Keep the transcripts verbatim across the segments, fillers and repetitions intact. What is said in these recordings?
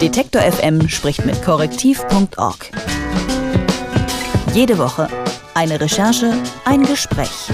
Detektor F M spricht mit korrektiv punkt org. Jede Woche eine Recherche, ein Gespräch.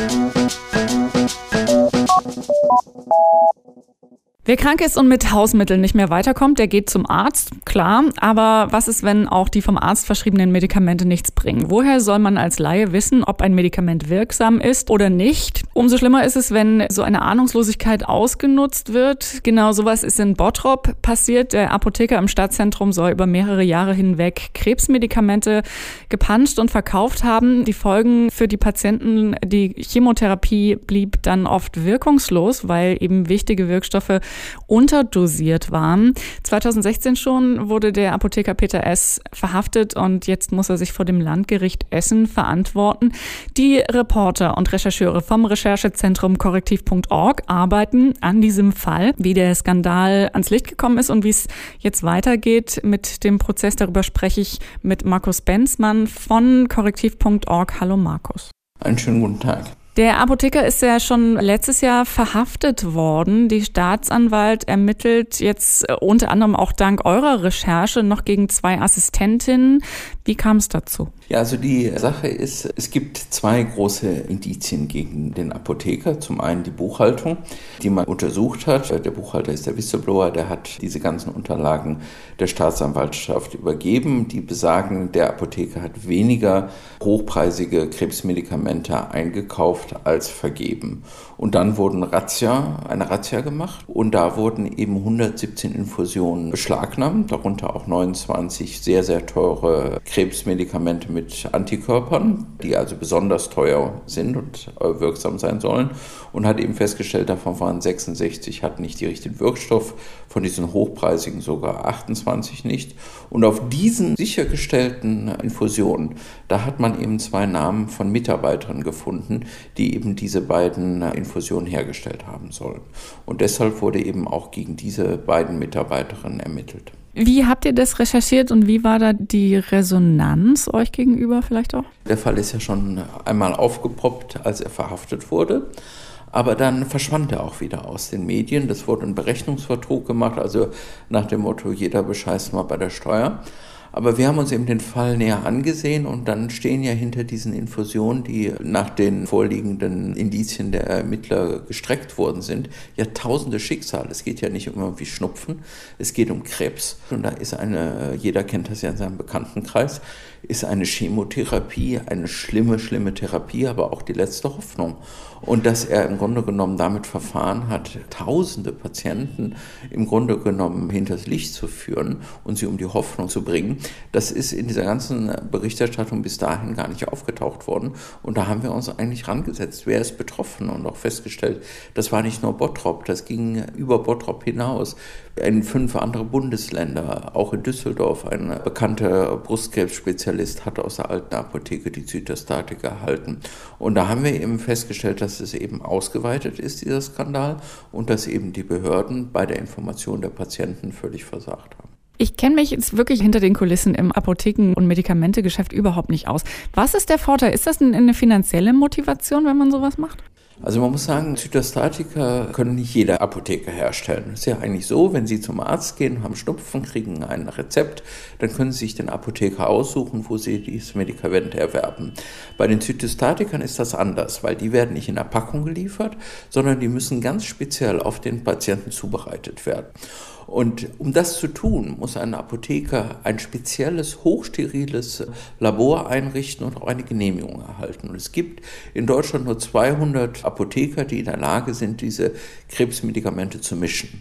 Wer krank ist und mit Hausmitteln nicht mehr weiterkommt, der geht zum Arzt, klar. Aber was ist, wenn auch die vom Arzt verschriebenen Medikamente nichts bringen? Woher soll man als Laie wissen, ob ein Medikament wirksam ist oder nicht? Umso schlimmer ist es, wenn so eine Ahnungslosigkeit ausgenutzt wird. Genau sowas ist in Bottrop passiert. Der Apotheker im Stadtzentrum soll über mehrere Jahre hinweg Krebsmedikamente gepanscht und verkauft haben. Die Folgen für die Patienten, die Chemotherapie blieb dann oft wirkungslos, weil eben wichtige Wirkstoffe unterdosiert waren. zwanzig sechzehn schon wurde der Apotheker Peter S. verhaftet und jetzt muss er sich vor dem Landgericht Essen verantworten. Die Reporter und Rechercheure vom Recherchezentrum korrektiv punkt org arbeiten an diesem Fall, wie der Skandal ans Licht gekommen ist und wie es jetzt weitergeht mit dem Prozess. Darüber spreche ich mit Markus Benzmann von korrektiv punkt org. Hallo Markus. Einen schönen guten Tag. Der Apotheker ist ja schon letztes Jahr verhaftet worden. Die Staatsanwalt ermittelt jetzt unter anderem auch dank eurer Recherche noch gegen zwei Assistentinnen. Wie kam es dazu? Ja, also die Sache ist, es gibt zwei große Indizien gegen den Apotheker. Zum einen die Buchhaltung, die man untersucht hat. Der Buchhalter ist der Whistleblower, der hat diese ganzen Unterlagen der Staatsanwaltschaft übergeben. Die besagen, der Apotheker hat weniger hochpreisige Krebsmedikamente eingekauft als vergeben. Und dann wurden Razzia, eine Razzia gemacht und da wurden eben hundertsiebzehn Infusionen beschlagnahmt, darunter auch neunundzwanzig sehr, sehr teure Krebsmedikamente mit Antikörpern, die also besonders teuer sind und wirksam sein sollen, und hat eben festgestellt, davon waren sechsundsechzig, hatten nicht die richtigen Wirkstoff, von diesen hochpreisigen sogar achtundzwanzig nicht. Und auf diesen sichergestellten Infusionen, da hat man eben zwei Namen von Mitarbeitern gefunden, die eben diese beiden Infusionen hergestellt haben sollen. Und deshalb wurde eben auch gegen diese beiden Mitarbeiterinnen ermittelt. Wie habt ihr das recherchiert und wie war da die Resonanz euch gegenüber vielleicht auch? Der Fall ist ja schon einmal aufgepoppt, als er verhaftet wurde. Aber dann verschwand er auch wieder aus den Medien. Das wurde ein Berechnungsvertrug gemacht, also nach dem Motto, jeder bescheißt mal bei der Steuer. Aber wir haben uns eben den Fall näher angesehen und dann stehen ja hinter diesen Infusionen, die nach den vorliegenden Indizien der Ermittler gestreckt worden sind, ja tausende Schicksale. Es geht ja nicht um irgendwie Schnupfen, es geht um Krebs. Und da ist eine, jeder kennt das ja in seinem Bekanntenkreis, ist eine Chemotherapie, eine schlimme, schlimme Therapie, aber auch die letzte Hoffnung. Und dass er im Grunde genommen damit verfahren hat, tausende Patienten im Grunde genommen hinters Licht zu führen und sie um die Hoffnung zu bringen, das ist in dieser ganzen Berichterstattung bis dahin gar nicht aufgetaucht worden. Und da haben wir uns eigentlich rangesetzt, wer ist betroffen, und auch festgestellt, das war nicht nur Bottrop, das ging über Bottrop hinaus in fünf andere Bundesländer, auch in Düsseldorf. Ein bekannter Brustkrebsspezialist hat aus der alten Apotheke die Zytostatiker erhalten. Und da haben wir eben festgestellt, dass es eben ausgeweitet ist, dieser Skandal, und dass eben die Behörden bei der Information der Patienten völlig versagt haben. Ich kenne mich jetzt wirklich hinter den Kulissen im Apotheken- und Medikamentegeschäft überhaupt nicht aus. Was ist der Vorteil? Ist das eine finanzielle Motivation, wenn man sowas macht? Also man muss sagen, Zytostatiker können nicht jeder Apotheker herstellen. Das ist ja eigentlich so, wenn Sie zum Arzt gehen, haben Schnupfen, kriegen ein Rezept, dann können Sie sich den Apotheker aussuchen, wo Sie dieses Medikament erwerben. Bei den Zytostatikern ist das anders, weil die werden nicht in der Packung geliefert, sondern die müssen ganz speziell auf den Patienten zubereitet werden. Und um das zu tun, muss ein Apotheker ein spezielles, hochsteriles Labor einrichten und auch eine Genehmigung erhalten. Und es gibt in Deutschland nur zweihundert Apotheker, die in der Lage sind, diese Krebsmedikamente zu mischen.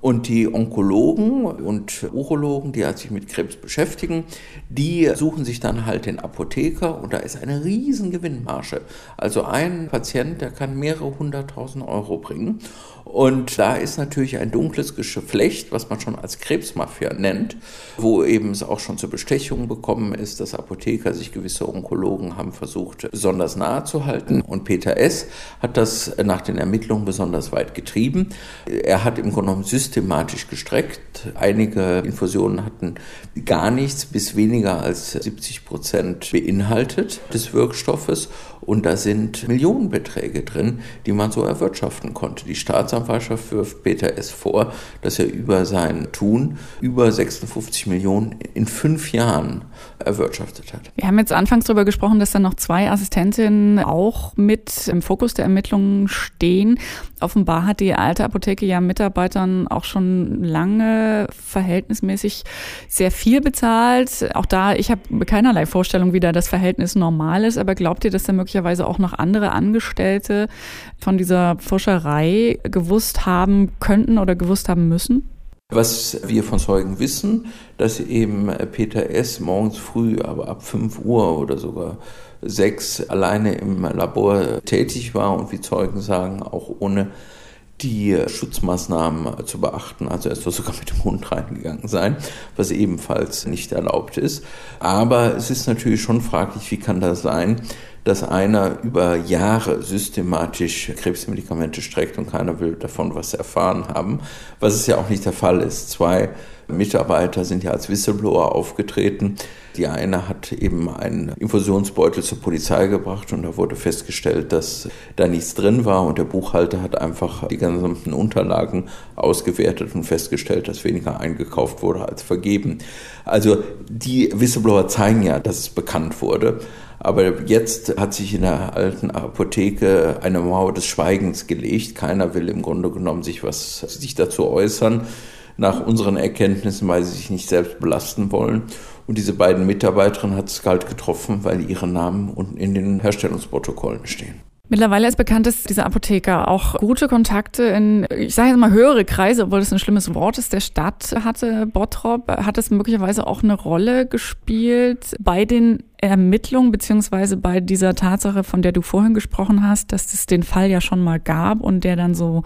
Und die Onkologen und Urologen, die sich mit Krebs beschäftigen, die suchen sich dann halt den Apotheker, und da ist eine riesen Gewinnmarge. Also ein Patient, der kann mehrere hunderttausend Euro bringen. Und da ist natürlich ein dunkles Geflecht, was man schon als Krebsmafia nennt, wo eben es auch schon zu Bestechungen gekommen ist, dass Apotheker sich gewisse Onkologen haben versucht, besonders nahe zu halten. Und Peter S. hat das nach den Ermittlungen besonders weit getrieben. Er hat im Grunde genommen systematisch thematisch gestreckt. Einige Infusionen hatten gar nichts bis weniger als siebzig Prozent beinhaltet des Wirkstoffes, und da sind Millionenbeträge drin, die man so erwirtschaften konnte. Die Staatsanwaltschaft Staatsanwaltschaft wirft Peter S. vor, dass er über sein Tun über sechsundfünfzig Millionen in fünf Jahren erwirtschaftet hat. Wir haben jetzt anfangs darüber gesprochen, dass dann noch zwei Assistentinnen auch mit im Fokus der Ermittlungen stehen. Offenbar hat die alte Apotheke ja Mitarbeitern auch schon lange verhältnismäßig sehr viel bezahlt. Auch da, ich habe keinerlei Vorstellung, wie da das Verhältnis normal ist. Aber glaubt ihr, dass da möglicherweise auch noch andere Angestellte von dieser Forscherei gewusst haben könnten oder gewusst haben müssen? Was wir von Zeugen wissen, dass eben Peter S. morgens früh, aber ab fünf Uhr oder sogar sechs alleine im Labor tätig war und wie Zeugen sagen, auch ohne die Schutzmaßnahmen zu beachten. Also er soll sogar mit dem Hund reingegangen sein, was ebenfalls nicht erlaubt ist. Aber es ist natürlich schon fraglich, wie kann das sein, dass einer über Jahre systematisch Krebsmedikamente streckt und keiner will davon was erfahren haben, was es ja auch nicht der Fall ist. Zwei Mitarbeiter sind ja als Whistleblower aufgetreten. Die eine hat eben einen Infusionsbeutel zur Polizei gebracht und da wurde festgestellt, dass da nichts drin war und der Buchhalter hat einfach die ganzen Unterlagen ausgewertet und festgestellt, dass weniger eingekauft wurde als vergeben. Also die Whistleblower zeigen ja, dass es bekannt wurde. Aber jetzt hat sich in der alten Apotheke eine Mauer des Schweigens gelegt. Keiner will im Grunde genommen sich was sich dazu äußern. Nach unseren Erkenntnissen, weil sie sich nicht selbst belasten wollen. Und diese beiden Mitarbeiterinnen hat es kalt getroffen, weil ihre Namen unten in den Herstellungsprotokollen stehen. Mittlerweile ist bekannt, dass diese Apotheker auch gute Kontakte in, ich sage jetzt mal höhere Kreise, obwohl das ein schlimmes Wort ist, der Stadt hatte. Bottrop, hat es möglicherweise auch eine Rolle gespielt bei den Ermittlungen beziehungsweise bei dieser Tatsache, von der du vorhin gesprochen hast, dass es den Fall ja schon mal gab und der dann so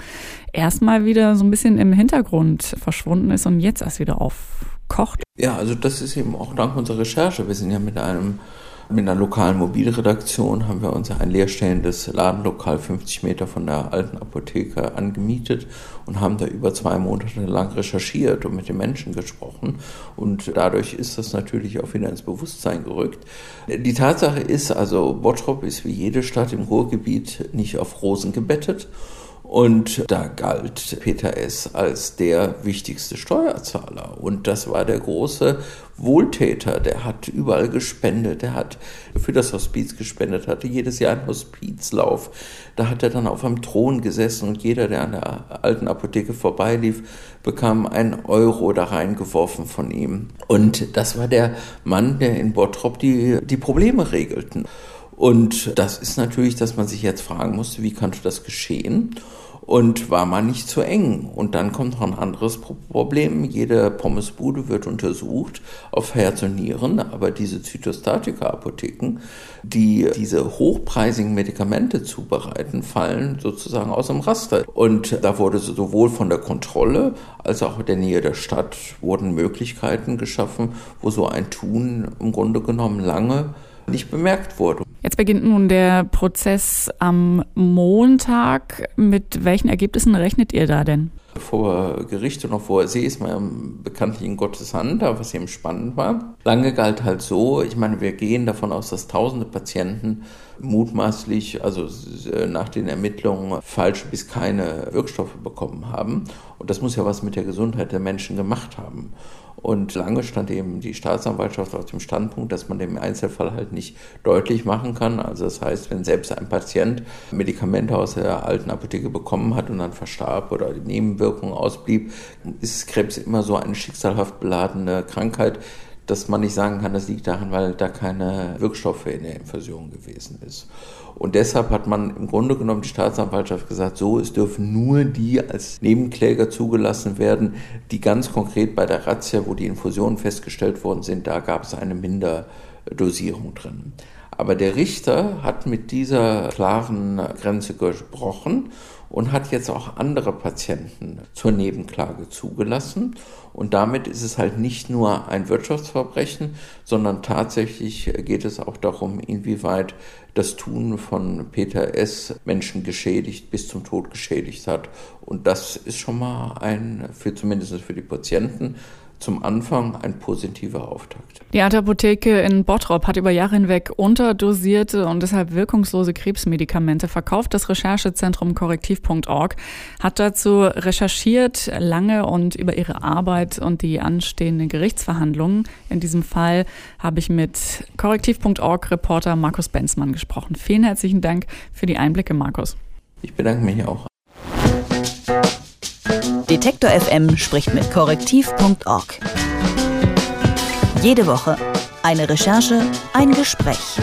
erstmal wieder so ein bisschen im Hintergrund verschwunden ist und jetzt erst wieder aufkocht? Ja, also das ist eben auch dank unserer Recherche. Wir sind ja mit einem Mit einer lokalen Mobilredaktion haben wir uns ein leerstehendes Ladenlokal fünfzig Meter von der alten Apotheke angemietet und haben da über zwei Monate lang recherchiert und mit den Menschen gesprochen. Und dadurch ist das natürlich auch wieder ins Bewusstsein gerückt. Die Tatsache ist, also Bottrop ist wie jede Stadt im Ruhrgebiet nicht auf Rosen gebettet. Und da galt Peter S. als der wichtigste Steuerzahler. Und das war der große Wohltäter. Der hat überall gespendet. Der hat für das Hospiz gespendet, hatte jedes Jahr einen Hospizlauf. Da hat er dann auf einem Thron gesessen und jeder, der an der alten Apotheke vorbeilief, bekam einen Euro da reingeworfen von ihm. Und das war der Mann, der in Bottrop die, die Probleme regelten. Und das ist natürlich, dass man sich jetzt fragen musste, wie konnte das geschehen? Und war man nicht zu eng? Und dann kommt noch ein anderes Problem. Jede Pommesbude wird untersucht auf Herz und Nieren, aber diese Zytostatiker-Apotheken, die diese hochpreisigen Medikamente zubereiten, fallen sozusagen aus dem Raster. Und da wurde sowohl von der Kontrolle als auch in der Nähe der Stadt wurden Möglichkeiten geschaffen, wo so ein Tun im Grunde genommen lange nicht bemerkt wurde. Jetzt beginnt nun der Prozess am Montag. Mit welchen Ergebnissen rechnet ihr da denn? Vor Gericht und auch vor See ist man bekanntlich in Gottes Hand, aber was eben spannend war. Lange galt halt so, ich meine, wir gehen davon aus, dass tausende Patienten mutmaßlich, also nach den Ermittlungen, falsche bis keine Wirkstoffe bekommen haben. Und das muss ja was mit der Gesundheit der Menschen gemacht haben. Und lange stand eben die Staatsanwaltschaft auf dem Standpunkt, dass man den Einzelfall halt nicht deutlich machen kann. Also das heißt, wenn selbst ein Patient Medikamente aus der alten Apotheke bekommen hat und dann verstarb oder die Nebenwirkung ausblieb, ist Krebs immer so eine schicksalhaft beladene Krankheit, dass man nicht sagen kann, das liegt daran, weil da keine Wirkstoffe in der Infusion gewesen ist. Und deshalb hat man im Grunde genommen die Staatsanwaltschaft gesagt, so, es dürfen nur die als Nebenkläger zugelassen werden, die ganz konkret bei der Razzia, wo die Infusionen festgestellt worden sind, da gab es eine Minderdosierung drin. Aber der Richter hat mit dieser klaren Grenze gesprochen und hat jetzt auch andere Patienten zur Nebenklage zugelassen. Und damit ist es halt nicht nur ein Wirtschaftsverbrechen, sondern tatsächlich geht es auch darum, inwieweit das Tun von Peter S. Menschen geschädigt, bis zum Tod geschädigt hat. Und das ist schon mal ein, für zumindest für die Patienten, zum Anfang ein positiver Auftakt. Die Apotheke in Bottrop hat über Jahre hinweg unterdosierte und deshalb wirkungslose Krebsmedikamente verkauft. Das Recherchezentrum correctiv punkt org hat dazu recherchiert lange und über ihre Arbeit und die anstehenden Gerichtsverhandlungen. In diesem Fall habe ich mit correctiv punkt org-Reporter Markus Benzmann gesprochen. Vielen herzlichen Dank für die Einblicke, Markus. Ich bedanke mich auch. Detektor F M spricht mit correctiv punkt org. Jede Woche eine Recherche, ein Gespräch.